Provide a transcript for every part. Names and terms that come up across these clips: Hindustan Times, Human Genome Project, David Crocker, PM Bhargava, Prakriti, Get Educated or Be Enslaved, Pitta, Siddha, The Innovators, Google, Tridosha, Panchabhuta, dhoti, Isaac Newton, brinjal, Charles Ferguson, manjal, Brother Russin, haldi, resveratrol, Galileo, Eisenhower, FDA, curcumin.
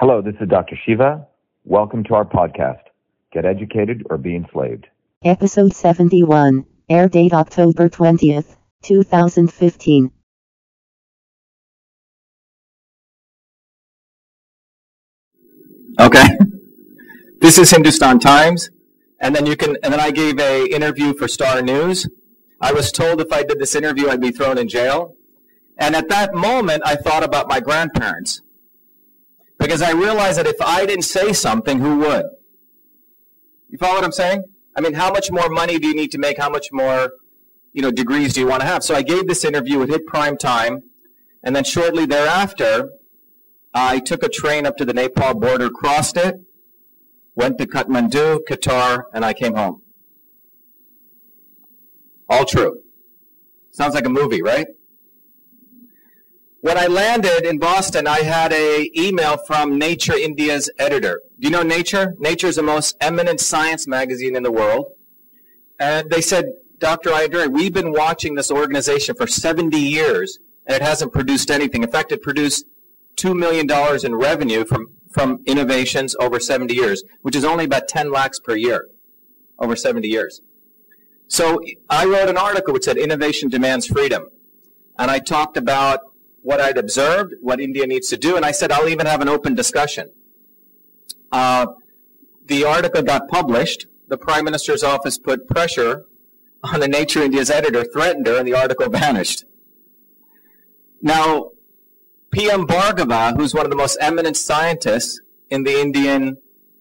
Hello, this is Dr. Shiva. Welcome to our podcast, Get Educated or Be Enslaved. Episode 71, air date October 20th, 2015. Okay. This is Hindustan Times, and then I gave a interview for Star News. I was told if I did this interview, I'd be thrown in jail. And at that moment, I thought about my grandparents, because I realized that if I didn't say something, who would? You follow what I'm saying? I mean, how much more money do you need to make? How much more, degrees do you want to have? So I gave this interview. It hit prime time. And then shortly thereafter, I took a train up to the Nepal border, crossed it, went to Kathmandu, Qatar, and I came home. All true. Sounds like a movie, right? When I landed in Boston, I had an email from Nature India's editor. Do you know Nature? Nature is the most eminent science magazine in the world. And they said, Dr. Ayyadurai, we've been watching this organization for 70 years, and it hasn't produced anything. In fact, it produced $2 million in revenue from innovations over 70 years, which is only about 10 lakhs per year over 70 years. So I wrote an article which said, Innovation Demands Freedom. And I talked about what I'd observed, what India needs to do, and I said I'll even have an open discussion. The article got published. The Prime Minister's office put pressure on the Nature India's editor, threatened her, and the article vanished. Now, PM Bhargava, who's one of the most eminent scientists in the Indian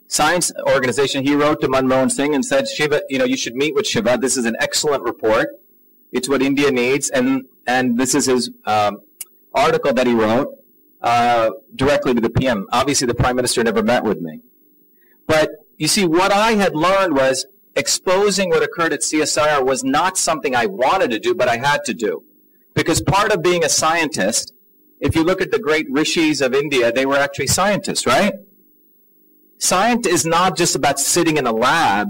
science organization, he wrote to Manmohan Singh and said, Shiva, you should meet with Shiva. This is an excellent report. It's what India needs, and this is his article that he wrote directly to the PM. Obviously, the Prime Minister never met with me. But you see, what I had learned was exposing what occurred at CSIR was not something I wanted to do, but I had to do. Because part of being a scientist, if you look at the great rishis of India, they were actually scientists, right? Science is not just about sitting in a lab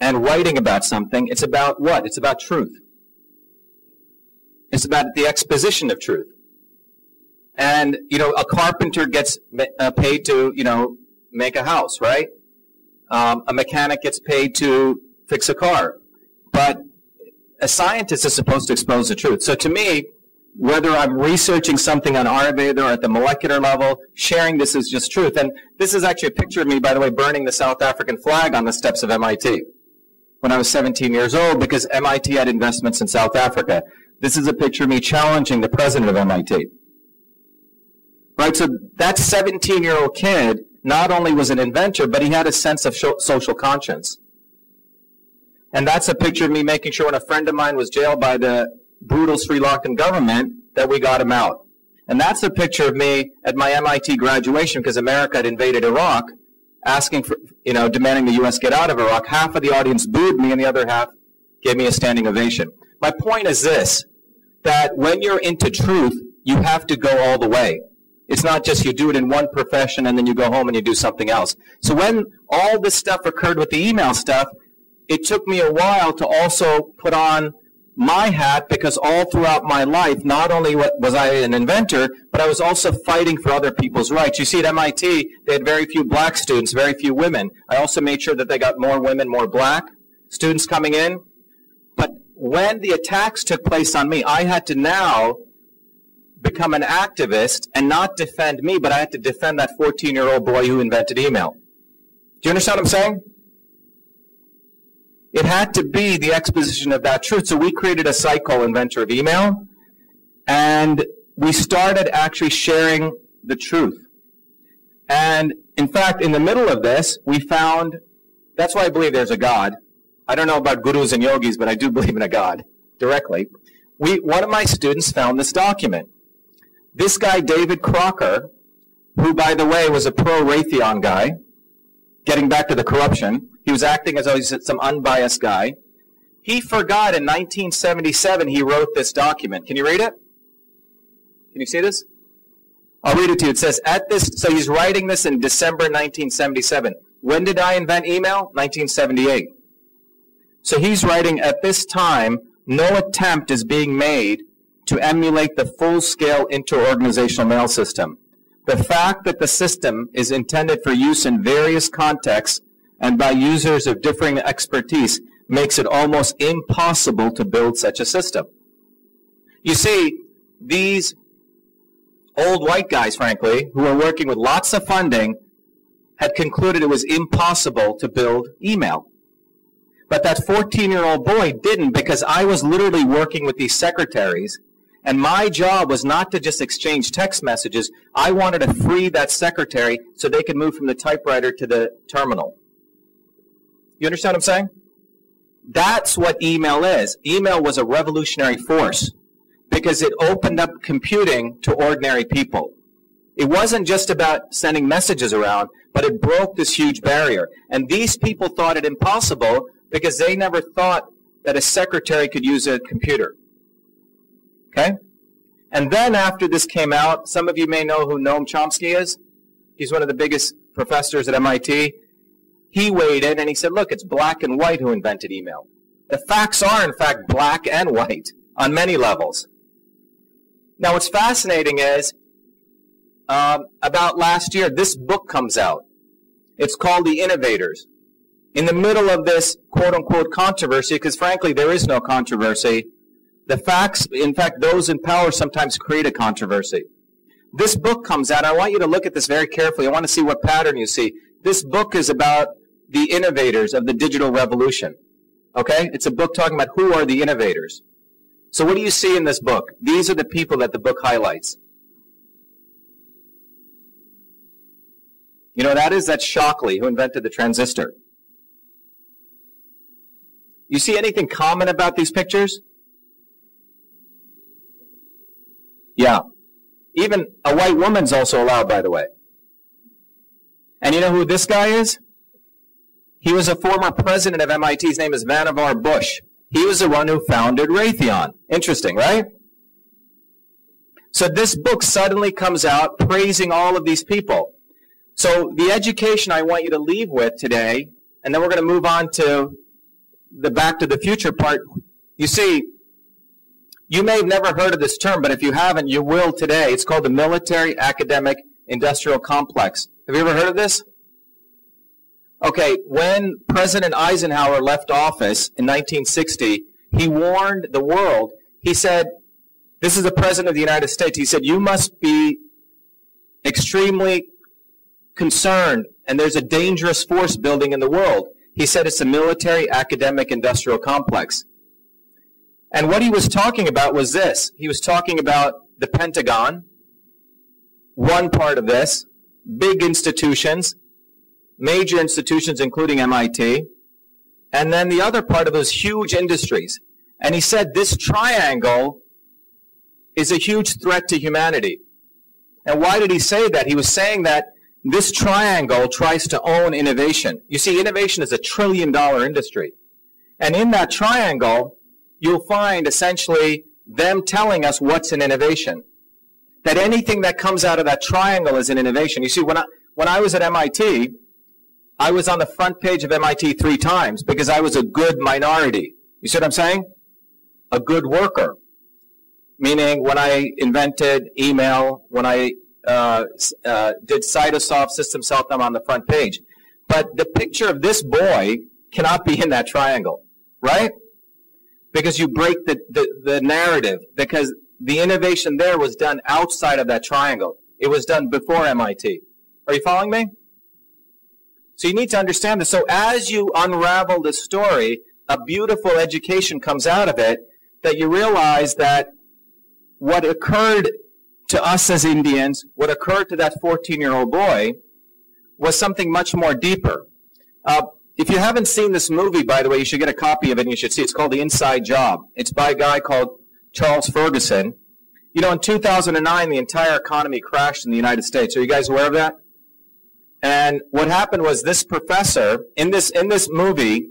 and writing about something. It's about what? It's about truth. It's about the exposition of truth. And, a carpenter gets paid to, make a house, right? A mechanic gets paid to fix a car. But a scientist is supposed to expose the truth. So to me, whether I'm researching something on Ayurveda or at the molecular level, sharing this is just truth. And this is actually a picture of me, by the way, burning the South African flag on the steps of MIT when I was 17 years old, because MIT had investments in South Africa. This is a picture of me challenging the president of MIT. Right, so that 17-year-old kid not only was an inventor, but he had a sense of social conscience. And that's a picture of me making sure when a friend of mine was jailed by the brutal Sri Lankan government that we got him out. And that's a picture of me at my MIT graduation because America had invaded Iraq, asking for, demanding the U.S. get out of Iraq. Half of the audience booed me and the other half gave me a standing ovation. My point is this, that when you're into truth, you have to go all the way. It's not just you do it in one profession and then you go home and you do something else. So when all this stuff occurred with the email stuff, it took me a while to also put on my hat because all throughout my life, not only was I an inventor, but I was also fighting for other people's rights. You see, at MIT, they had very few black students, very few women. I also made sure that they got more women, more black students coming in. But when the attacks took place on me, I had to now become an activist and not defend me, but I had to defend that 14-year-old boy who invented email. Do you understand what I'm saying? It had to be the exposition of that truth. So we created a site called Inventor of Email, and we started actually sharing the truth. And in fact, in the middle of this, we found, that's why I believe there's a God. I don't know about gurus and yogis, but I do believe in a God directly. One of my students found this document. This guy, David Crocker, who, by the way, was a pro-Raytheon guy, getting back to the corruption, he was acting as though he's some unbiased guy. He forgot in 1977 he wrote this document. Can you read it? Can you see this? I'll read it to you. It says, so he's writing this in December 1977. When did I invent email? 1978. So he's writing, at this time, no attempt is being made to emulate the full-scale inter-organizational mail system. The fact that the system is intended for use in various contexts and by users of differing expertise makes it almost impossible to build such a system. You see, these old white guys, frankly, who were working with lots of funding, had concluded it was impossible to build email. But that 14-year-old boy didn't, because I was literally working with these secretaries, and my job was not to just exchange text messages. I wanted to free that secretary so they could move from the typewriter to the terminal. You understand what I'm saying? That's what email is. Email was a revolutionary force because it opened up computing to ordinary people. It wasn't just about sending messages around, but it broke this huge barrier. And these people thought it impossible because they never thought that a secretary could use a computer. Okay? And then after this came out, some of you may know who Noam Chomsky is. He's one of the biggest professors at MIT. He weighed in and he said, look, it's black and white who invented email. The facts are, in fact, black and white on many levels. Now, what's fascinating is, about last year, this book comes out. It's called The Innovators. In the middle of this quote-unquote controversy, because frankly, there is no controversy, the facts, in fact, those in power sometimes create a controversy. This book comes out. I want you to look at this very carefully. I want to see what pattern you see. This book is about the innovators of the digital revolution, okay? It's a book talking about who are the innovators. So what do you see in this book? These are the people that the book highlights. You know, that's Shockley, who invented the transistor. You see anything common about these pictures? Yeah. Even a white woman's also allowed, by the way. And you know who this guy is? He was a former president of MIT. His name is Vannevar Bush. He was the one who founded Raytheon. Interesting, right? So this book suddenly comes out praising all of these people. So the education I want you to leave with today, and then we're going to move on to the Back to the Future part. You see, you may have never heard of this term, but if you haven't, you will today. It's called the Military Academic Industrial Complex. Have you ever heard of this? Okay, when President Eisenhower left office in 1960, he warned the world. He said, this is the President of the United States. He said, you must be extremely concerned, and there's a dangerous force building in the world. He said it's a military, academic, industrial complex. And what he was talking about was this. He was talking about the Pentagon, one part of this, big institutions, major institutions, including MIT. And then the other part of those huge industries. And he said this triangle is a huge threat to humanity. And why did he say that? He was saying that this triangle tries to own innovation. You see, innovation is a trillion-dollar industry. And in that triangle, you'll find essentially them telling us what's an innovation. That anything that comes out of that triangle is an innovation. You see, when I was at MIT, I was on the front page of MIT 3 times because I was a good minority. You see what I'm saying? A good worker. Meaning when I invented email, when I did CytoSolve system cell thumb, on the front page. But the picture of this boy cannot be in that triangle, right? Because you break the narrative, because the innovation there was done outside of that triangle. It was done before MIT. Are you following me? So you need to understand this. So as you unravel this story, a beautiful education comes out of it, that you realize that what occurred to us as Indians, what occurred to that 14-year-old boy, was something much more deeper. If you haven't seen this movie, by the way, you should get a copy of it and you should see it. It's called The Inside Job. It's by a guy called Charles Ferguson. You know, in 2009, the entire economy crashed in the United States. Are you guys aware of that? And what happened was this professor, in this movie,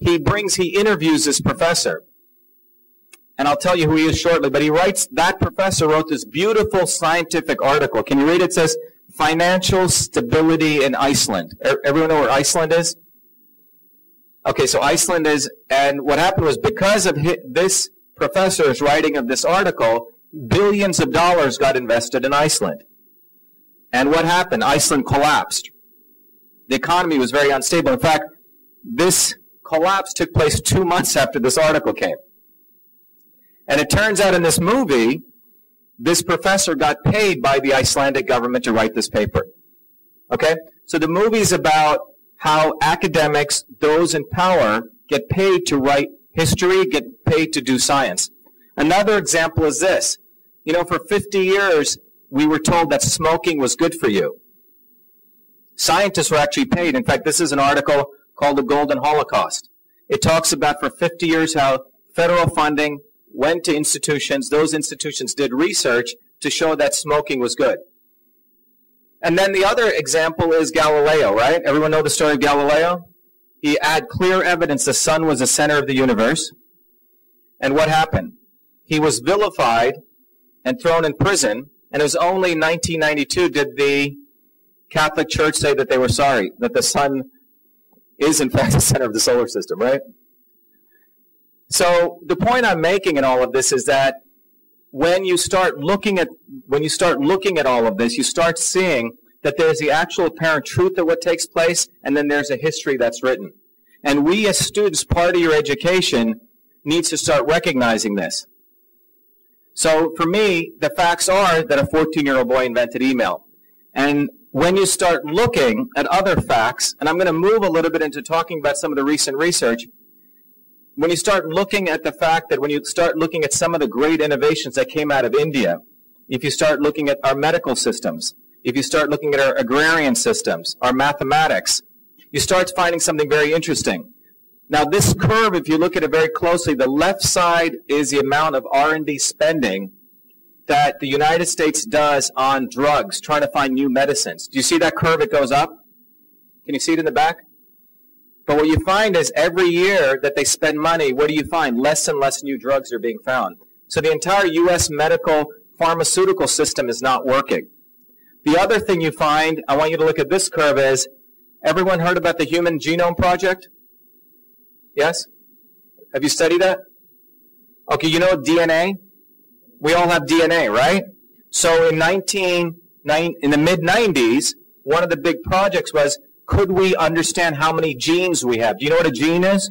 he interviews this professor. And I'll tell you who he is shortly, but that professor wrote this beautiful scientific article. Can you read it? It says, Financial Stability in Iceland. Everyone know where Iceland is? Okay, so Iceland is, and what happened was because of this professor's writing of this article, billions of dollars got invested in Iceland. And what happened? Iceland collapsed. The economy was very unstable. In fact, this collapse took place 2 months after this article came. And it turns out in this movie, this professor got paid by the Icelandic government to write this paper. Okay? So the movie's about how academics, those in power, get paid to write history, get paid to do science. Another example is this. You know, for 50 years, we were told that smoking was good for you. Scientists were actually paid. In fact, this is an article called The Golden Holocaust. It talks about for 50 years how federal funding went to institutions. Those institutions did research to show that smoking was good. And then the other example is Galileo, right? Everyone know the story of Galileo? He had clear evidence the sun was the center of the universe. And what happened? He was vilified and thrown in prison, and it was only in 1992 did the Catholic Church say that they were sorry, that the sun is in fact the center of the solar system, right? So the point I'm making in all of this is that when you start looking at all of this, you start seeing that there's the actual apparent truth of what takes place, and then there's a history that's written. And we as students, part of your education needs to start recognizing this. So for me, the facts are that a 14-year-old boy invented email. And when you start looking at other facts, and I'm going to move a little bit into talking about some of the recent research, when you start looking at the fact that when you start looking at some of the great innovations that came out of India, if you start looking at our medical systems, if you start looking at our agrarian systems, our mathematics, you start finding something very interesting. Now this curve, if you look at it very closely, the left side is the amount of R&D spending that the United States does on drugs, trying to find new medicines. Do you see that curve? It goes up. Can you see it in the back? But what you find is every year that they spend money, what do you find? Less and less new drugs are being found. So the entire U.S. medical pharmaceutical system is not working. The other thing you find, I want you to look at this curve is, everyone heard about the Human Genome Project? Yes? Have you studied that? Okay, you know DNA? We all have DNA, right? So in the mid-90s, one of the big projects was, could we understand how many genes we have? Do you know what a gene is?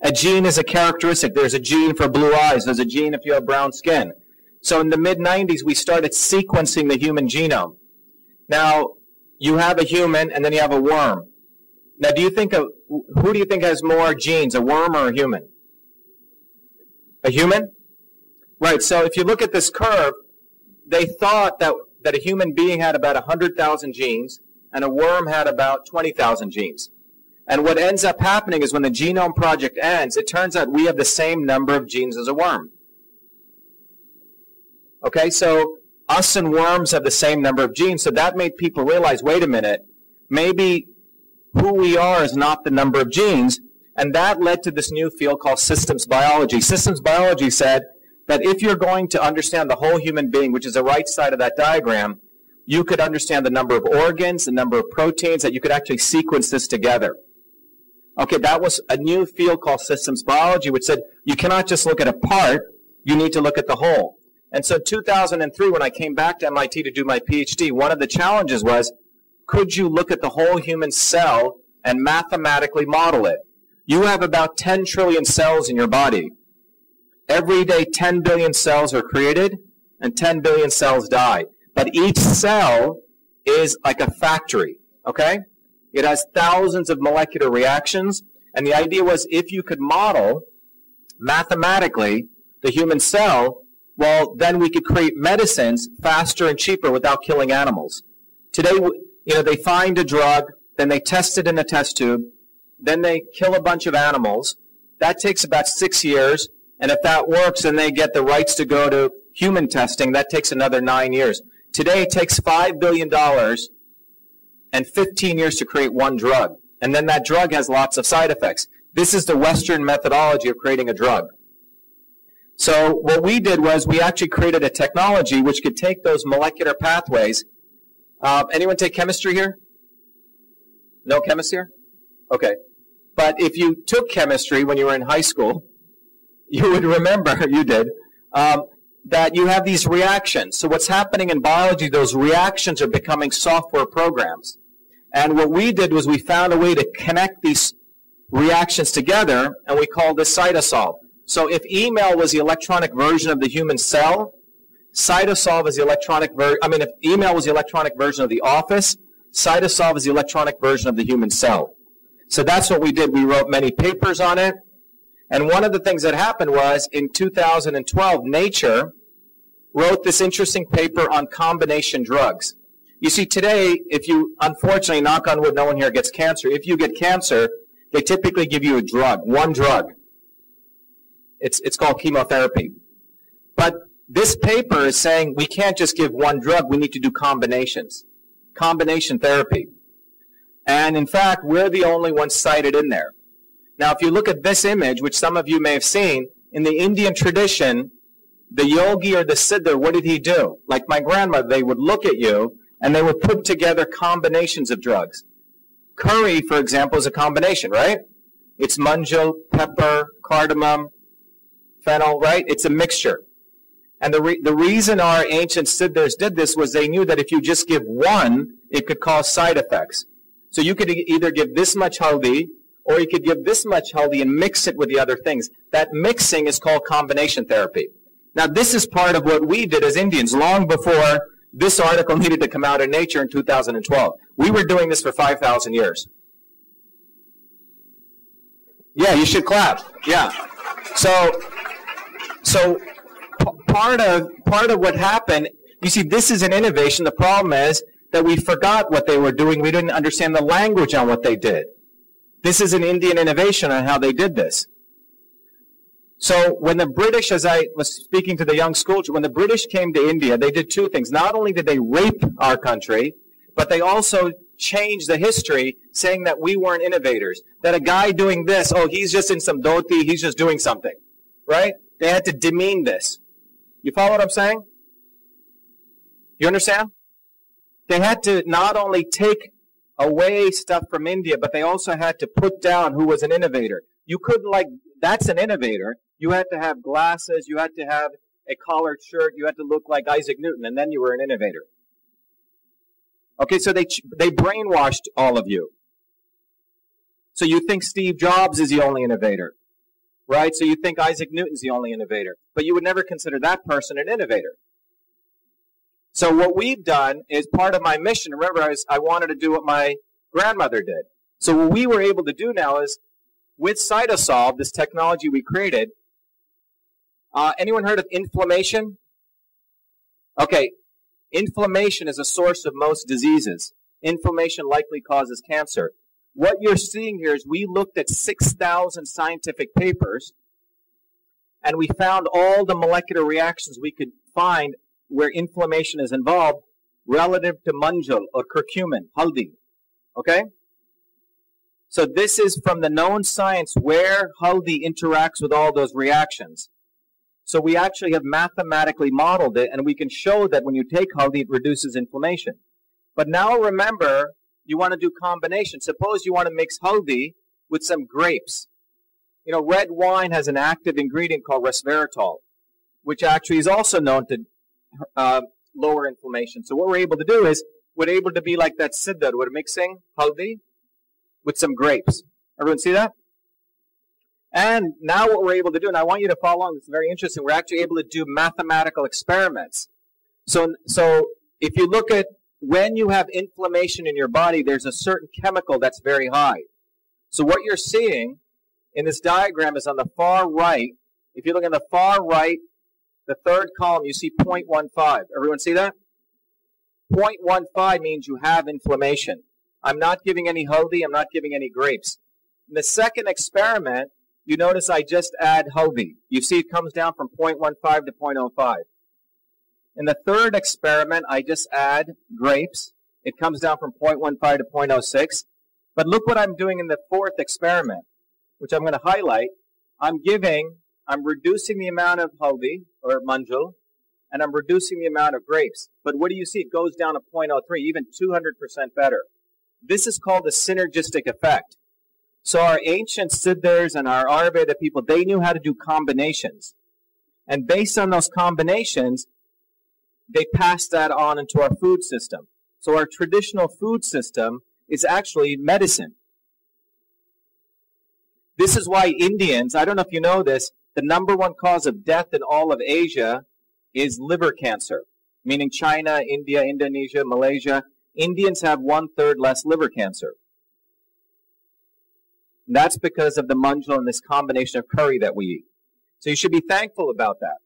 A gene is a characteristic. There's a gene for blue eyes. There's a gene if you have brown skin. So in the mid-90s, we started sequencing the human genome. Now, you have a human, and then you have a worm. Now, who do you think has more genes, a worm or a human? A human? Right, so if you look at this curve, they thought that a human being had about 100,000 genes, and a worm had about 20,000 genes. And what ends up happening is when the genome project ends, it turns out we have the same number of genes as a worm. Okay, so us and worms have the same number of genes, so that made people realize, wait a minute, maybe who we are is not the number of genes, and that led to this new field called systems biology. Systems biology said that if you're going to understand the whole human being, which is the right side of that diagram, you could understand the number of organs, the number of proteins, that you could actually sequence this together. Okay, that was a new field called systems biology, which said you cannot just look at a part, you need to look at the whole. And so 2003, when I came back to MIT to do my PhD, one of the challenges was, could you look at the whole human cell and mathematically model it? You have about 10 trillion cells in your body. Every day, 10 billion cells are created, and 10 billion cells die. But each cell is like a factory, okay? It has thousands of molecular reactions, and the idea was if you could model mathematically the human cell, well, then we could create medicines faster and cheaper without killing animals. Today, you know, they find a drug, then they test it in a test tube, then they kill a bunch of animals. That takes about 6 years, and if that works, then they get the rights to go to human testing. That takes another 9 years. Today, it takes $5 billion and 15 years to create one drug. And then that drug has lots of side effects. This is the Western methodology of creating a drug. So what we did was we actually created a technology which could take those molecular pathways. Anyone take chemistry here? No chemists here? Okay. But if you took chemistry when you were in high school, you would remember, you did, that you have these reactions. So what's happening in biology, those reactions are becoming software programs. And what we did was we found a way to connect these reactions together, and we called this CytoSolve. So if email was the electronic version of the human cell, CytoSolve is the electronic version, I mean, if email was the electronic version of the office, CytoSolve is the electronic version of the human cell. So that's what we did. We wrote many papers on it. And one of the things that happened was in 2012, Nature wrote this interesting paper on combination drugs. You see, today, if you, unfortunately, knock on wood, no one here gets cancer. If you get cancer, they typically give you a drug, one drug. It's called chemotherapy. But this paper is saying we can't just give one drug. We need to do combinations, combination therapy. And in fact, we're the only ones cited in there. Now, if you look at this image, which some of you may have seen, in the Indian tradition, the yogi or the siddha, what did he do? Like my grandmother, they would look at you, and they would put together combinations of drugs. Curry, for example, is a combination, right? It's manjal, pepper, cardamom, fennel, right? It's a mixture. And the reason our ancient siddhas did this was they knew that if you just give one, it could cause side effects. So you could either give this much haldi, or you could give this much haldi and mix it with the other things. That mixing is called combination therapy. Now, this is part of what we did as Indians long before this article needed to come out in Nature in 2012. We were doing this for 5,000 years. Yeah, you should clap. Yeah. So part of what happened, you see, this is an innovation. The problem is that we forgot what they were doing. We didn't understand the language on what they did. This is an Indian innovation on how they did this. So when the British, as I was speaking to the young school children, when the British came to India, they did two things. Not only did they rape our country, but they also changed the history, saying that we weren't innovators. That a guy doing this, oh, he's just in some dhoti, he's just doing something, right? They had to demean this. You follow what I'm saying? You understand? They had to not only take away stuff from India, but they also had to put down who was an innovator. You couldn't like, that's an innovator. You had to have glasses, you had to have a collared shirt, you had to look like Isaac Newton, and then you were an innovator. Okay, so they brainwashed all of you. So you think Steve Jobs is the only innovator, right? So you think Isaac Newton's the only innovator, but you would never consider that person an innovator. So what we've done is part of my mission. Remember, I wanted to do what my grandmother did. So what we were able to do now is, with CytoSolve, this technology we created, anyone heard of inflammation? Okay, inflammation is a source of most diseases. Inflammation likely causes cancer. What you're seeing here is we looked at 6,000 scientific papers, and we found all the molecular reactions we could find where inflammation is involved relative to manjal or curcumin, haldi, okay? So this is from the known science where haldi interacts with all those reactions. So we actually have mathematically modeled it, and we can show that when you take haldi, it reduces inflammation. But now remember, you want to do combination. Suppose you want to mix haldi with some grapes. You know, red wine has an active ingredient called resveratrol, which actually is also known to lower inflammation. So what we're able to do is we're able to be like that siddha. We're mixing haldi with some grapes. Everyone see that? And now what we're able to do, and I want you to follow along, it's very interesting, we're actually able to do mathematical experiments. So if you look at when you have inflammation in your body, there's a certain chemical that's very high. So what you're seeing in this diagram is on the far right, if you look on the far right, the third column, you see 0.15. Everyone see that? 0.15 means you have inflammation. I'm not giving any haldi. I'm not giving any grapes. In the second experiment, you notice I just add haldi. You see it comes down from 0.15 to 0.05. In the third experiment, I just add grapes. It comes down from 0.15 to 0.06. But look what I'm doing in the fourth experiment, which I'm going to highlight. I'm reducing the amount of haldi, or manjal, and I'm reducing the amount of grapes. But what do you see? It goes down to 0.03, even 200% better. This is called the synergistic effect. So our ancient siddhas and our Ayurveda people, they knew how to do combinations. And based on those combinations, they pass that on into our food system. So our traditional food system is actually medicine. This is why Indians, I don't know if you know this, the #1 cause of death in all of Asia is liver cancer, meaning China, India, Indonesia, Malaysia. Indians have 1/3 less liver cancer. And that's because of the manjal and this combination of curry that we eat. So you should be thankful about that.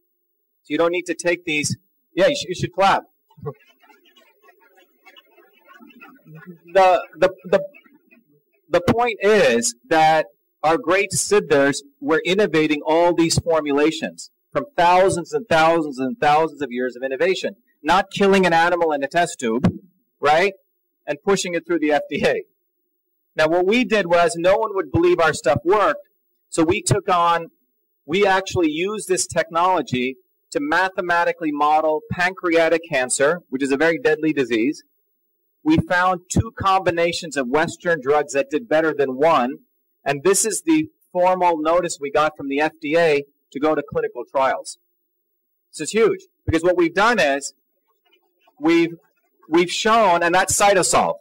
So you don't need to take these. Yeah, you should clap. The point is that our great siddhas were innovating all these formulations from thousands and thousands and thousands of years of innovation, not killing an animal in a test tube, right, and pushing it through the FDA. Now, what we did was no one would believe our stuff worked, so we actually used this technology to mathematically model pancreatic cancer, which is a very deadly disease. We found 2 combinations of Western drugs that did better than one, and this is the formal notice we got from the FDA to go to clinical trials. This is huge, because what we've done is we've shown, and that's CytoSolve.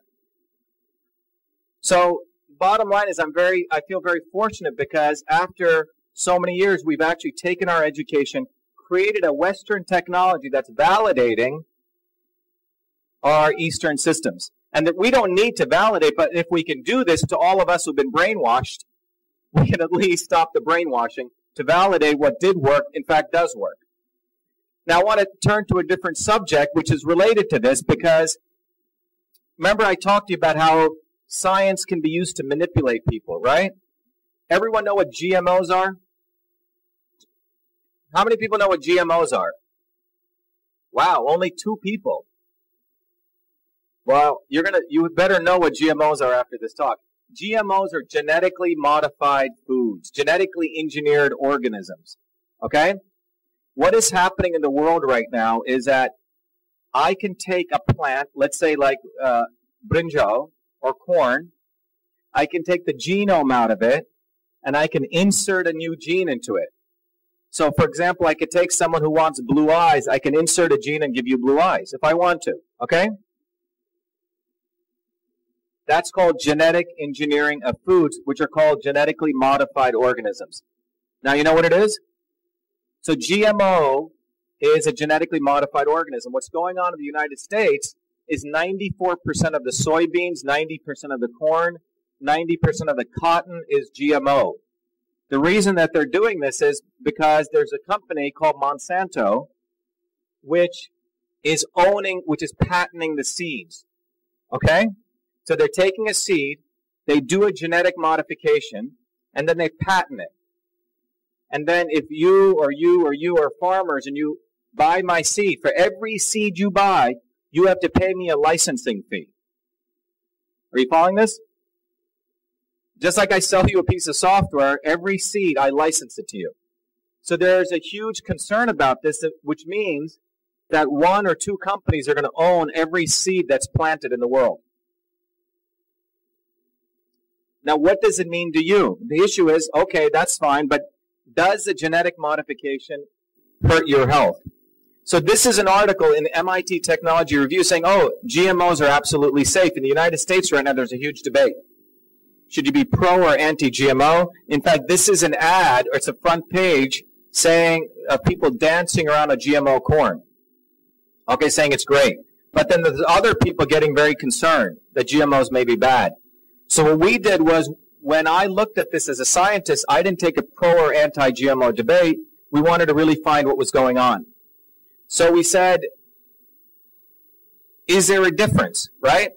So bottom line is I feel very fortunate because after so many years, we've actually taken our education, created a Western technology that's validating our Eastern systems. And that we don't need to validate, but if we can do this to all of us who've been brainwashed, we can at least stop the brainwashing to validate what did work, in fact, does work. Now, I want to turn to a different subject, which is related to this, because remember I talked to you about how science can be used to manipulate people, right? Everyone know what GMOs are? How many people know what GMOs are? Wow, only 2 people. Well, you better know what GMOs are after this talk. GMOs are genetically modified foods, genetically engineered organisms, okay? What is happening in the world right now is that I can take a plant, let's say like brinjal or corn, I can take the genome out of it, and I can insert a new gene into it. So, for example, I could take someone who wants blue eyes, I can insert a gene and give you blue eyes if I want to, okay? That's called genetic engineering of foods, which are called genetically modified organisms. Now, you know what it is? So GMO is a genetically modified organism. What's going on in the United States is 94% of the soybeans, 90% of the corn, 90% of the cotton is GMO. The reason that they're doing this is because there's a company called Monsanto, which is patenting the seeds, okay? So they're taking a seed, they do a genetic modification, and then they patent it. And then if you are farmers and you buy my seed, for every seed you buy, you have to pay me a licensing fee. Are you following this? Just like I sell you a piece of software, every seed, I license it to you. So there's a huge concern about this, which means that 1 or 2 companies are going to own every seed that's planted in the world. Now, what does it mean to you? The issue is, okay, that's fine, but does the genetic modification hurt your health? So this is an article in the MIT Technology Review saying, oh, GMOs are absolutely safe. In the United States right now, there's a huge debate. Should you be pro or anti-GMO? In fact, this is an ad, or it's a front page, saying people dancing around a GMO corn, okay, saying it's great. But then there's other people getting very concerned that GMOs may be bad. So what we did was, when I looked at this as a scientist, I didn't take a pro or anti-GMO debate. We wanted to really find what was going on. So we said, is there a difference, right?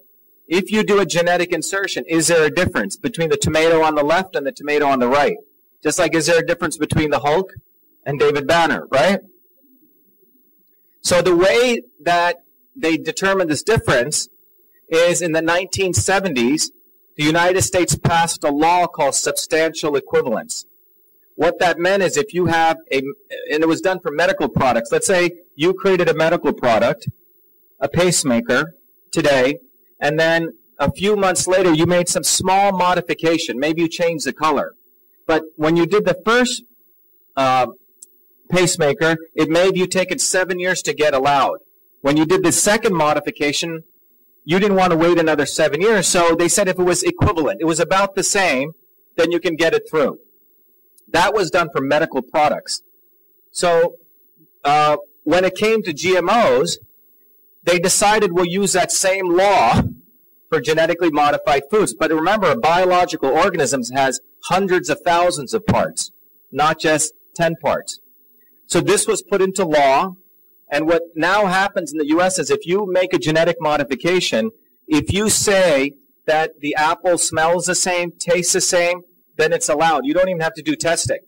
If you do a genetic insertion, is there a difference between the tomato on the left and the tomato on the right? Just like, is there a difference between the Hulk and David Banner, right? So the way that they determined this difference is in the 1970s, the United States passed a law called substantial equivalence. What that meant is if you have and it was done for medical products. Let's say you created a medical product, a pacemaker, today, and then a few months later you made some small modification. Maybe you changed the color. But when you did the first pacemaker, it made you take it 7 years to get allowed. When you did the second modification, you didn't want to wait another 7 years, so they said if it was equivalent, it was about the same, then you can get it through. That was done for medical products. So when it came to GMOs, they decided we'll use that same law for genetically modified foods. But remember, biological organisms has hundreds of thousands of parts, not just 10 parts. So this was put into law. And what now happens in the U.S. is if you make a genetic modification, if you say that the apple smells the same, tastes the same, then it's allowed. You don't even have to do testing.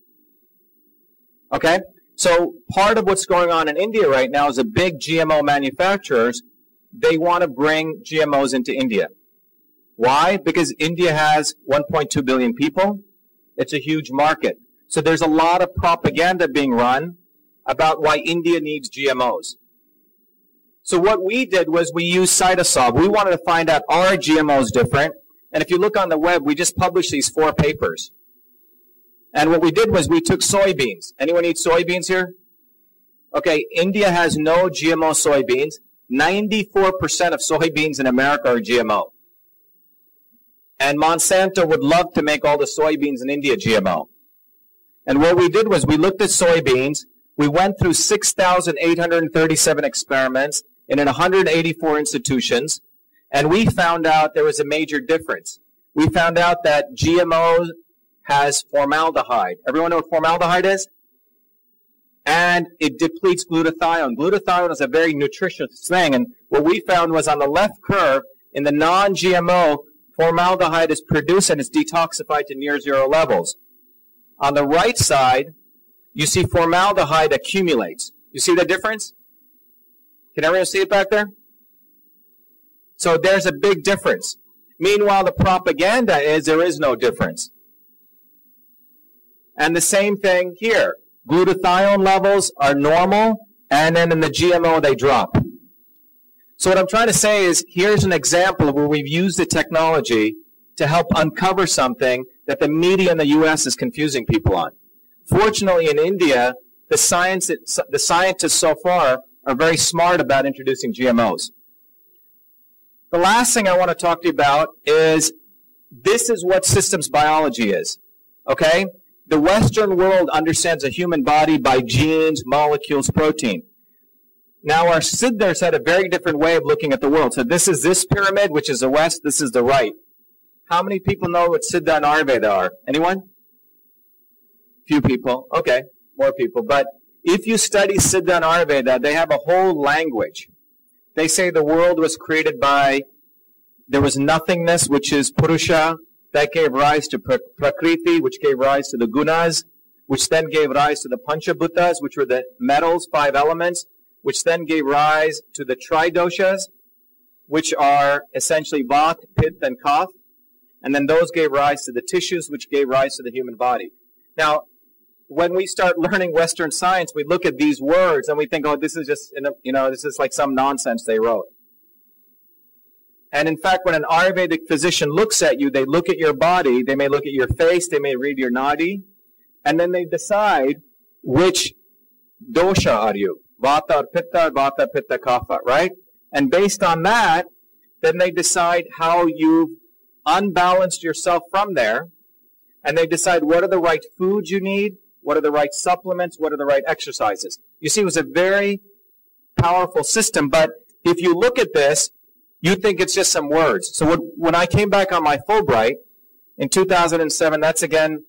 Okay? So part of what's going on in India right now is the big GMO manufacturers, they want to bring GMOs into India. Why? Because India has 1.2 billion people. It's a huge market. So there's a lot of propaganda being run about why India needs GMOs. So what we did was we used CytoSolve. We wanted to find out, are GMOs different? And if you look on the web, we just published these 4 papers. And what we did was we took soybeans. Anyone eat soybeans here? Okay, India has no GMO soybeans. 94% of soybeans in America are GMO. And Monsanto would love to make all the soybeans in India GMO. And what we did was we looked at soybeans. We went through 6,837 experiments in 184 institutions, and we found out there was a major difference. We found out that GMO has formaldehyde. Everyone know what formaldehyde is? And it depletes glutathione. Glutathione is a very nutritious thing, and what we found was on the left curve, in the non-GMO, formaldehyde is produced and it's detoxified to near zero levels. On the right side, you see formaldehyde accumulates. You see the difference? Can everyone see it back there? So there's a big difference. Meanwhile, the propaganda is there is no difference. And the same thing here. Glutathione levels are normal, and then in the GMO, they drop. So what I'm trying to say is here's an example where we've used the technology to help uncover something that the media in the U.S. is confusing people on. Fortunately, in India, the scientists so far are very smart about introducing GMOs. The last thing I want to talk to you about is this is what systems biology is, okay? The Western world understands a human body by genes, molecules, protein. Now, our Siddharthas had a very different way of looking at the world. So this is this pyramid, which is the west, this is the right. How many people know what Siddha and Ayurveda are? Anyone? Few people. Okay, more people. But if you study Siddha and Ayurveda, they have a whole language. They say the world was created by, there was nothingness, which is Purusha, that gave rise to Prakriti, which gave rise to the Gunas, which then gave rise to the Panchabhutas, which were the metals, 5 elements, which then gave rise to the Tridoshas, which are essentially Vata, Pitta, and Kapha. And then those gave rise to the tissues, which gave rise to the human body. Now, when we start learning Western science, we look at these words and we think, oh, this is just, you know, this is like some nonsense they wrote. And in fact, when an Ayurvedic physician looks at you, they look at your body, they may look at your face, they may read your nadi, and then they decide which dosha are you, Vata, Pitta, Kapha, right? And based on that, then they decide how you've unbalanced yourself from there, and they decide what are the right foods you need, what are the right supplements, what are the right exercises. You see, it was a very powerful system, but if you look at this, you think it's just some words. So when I came back on my Fulbright in 2007, that's again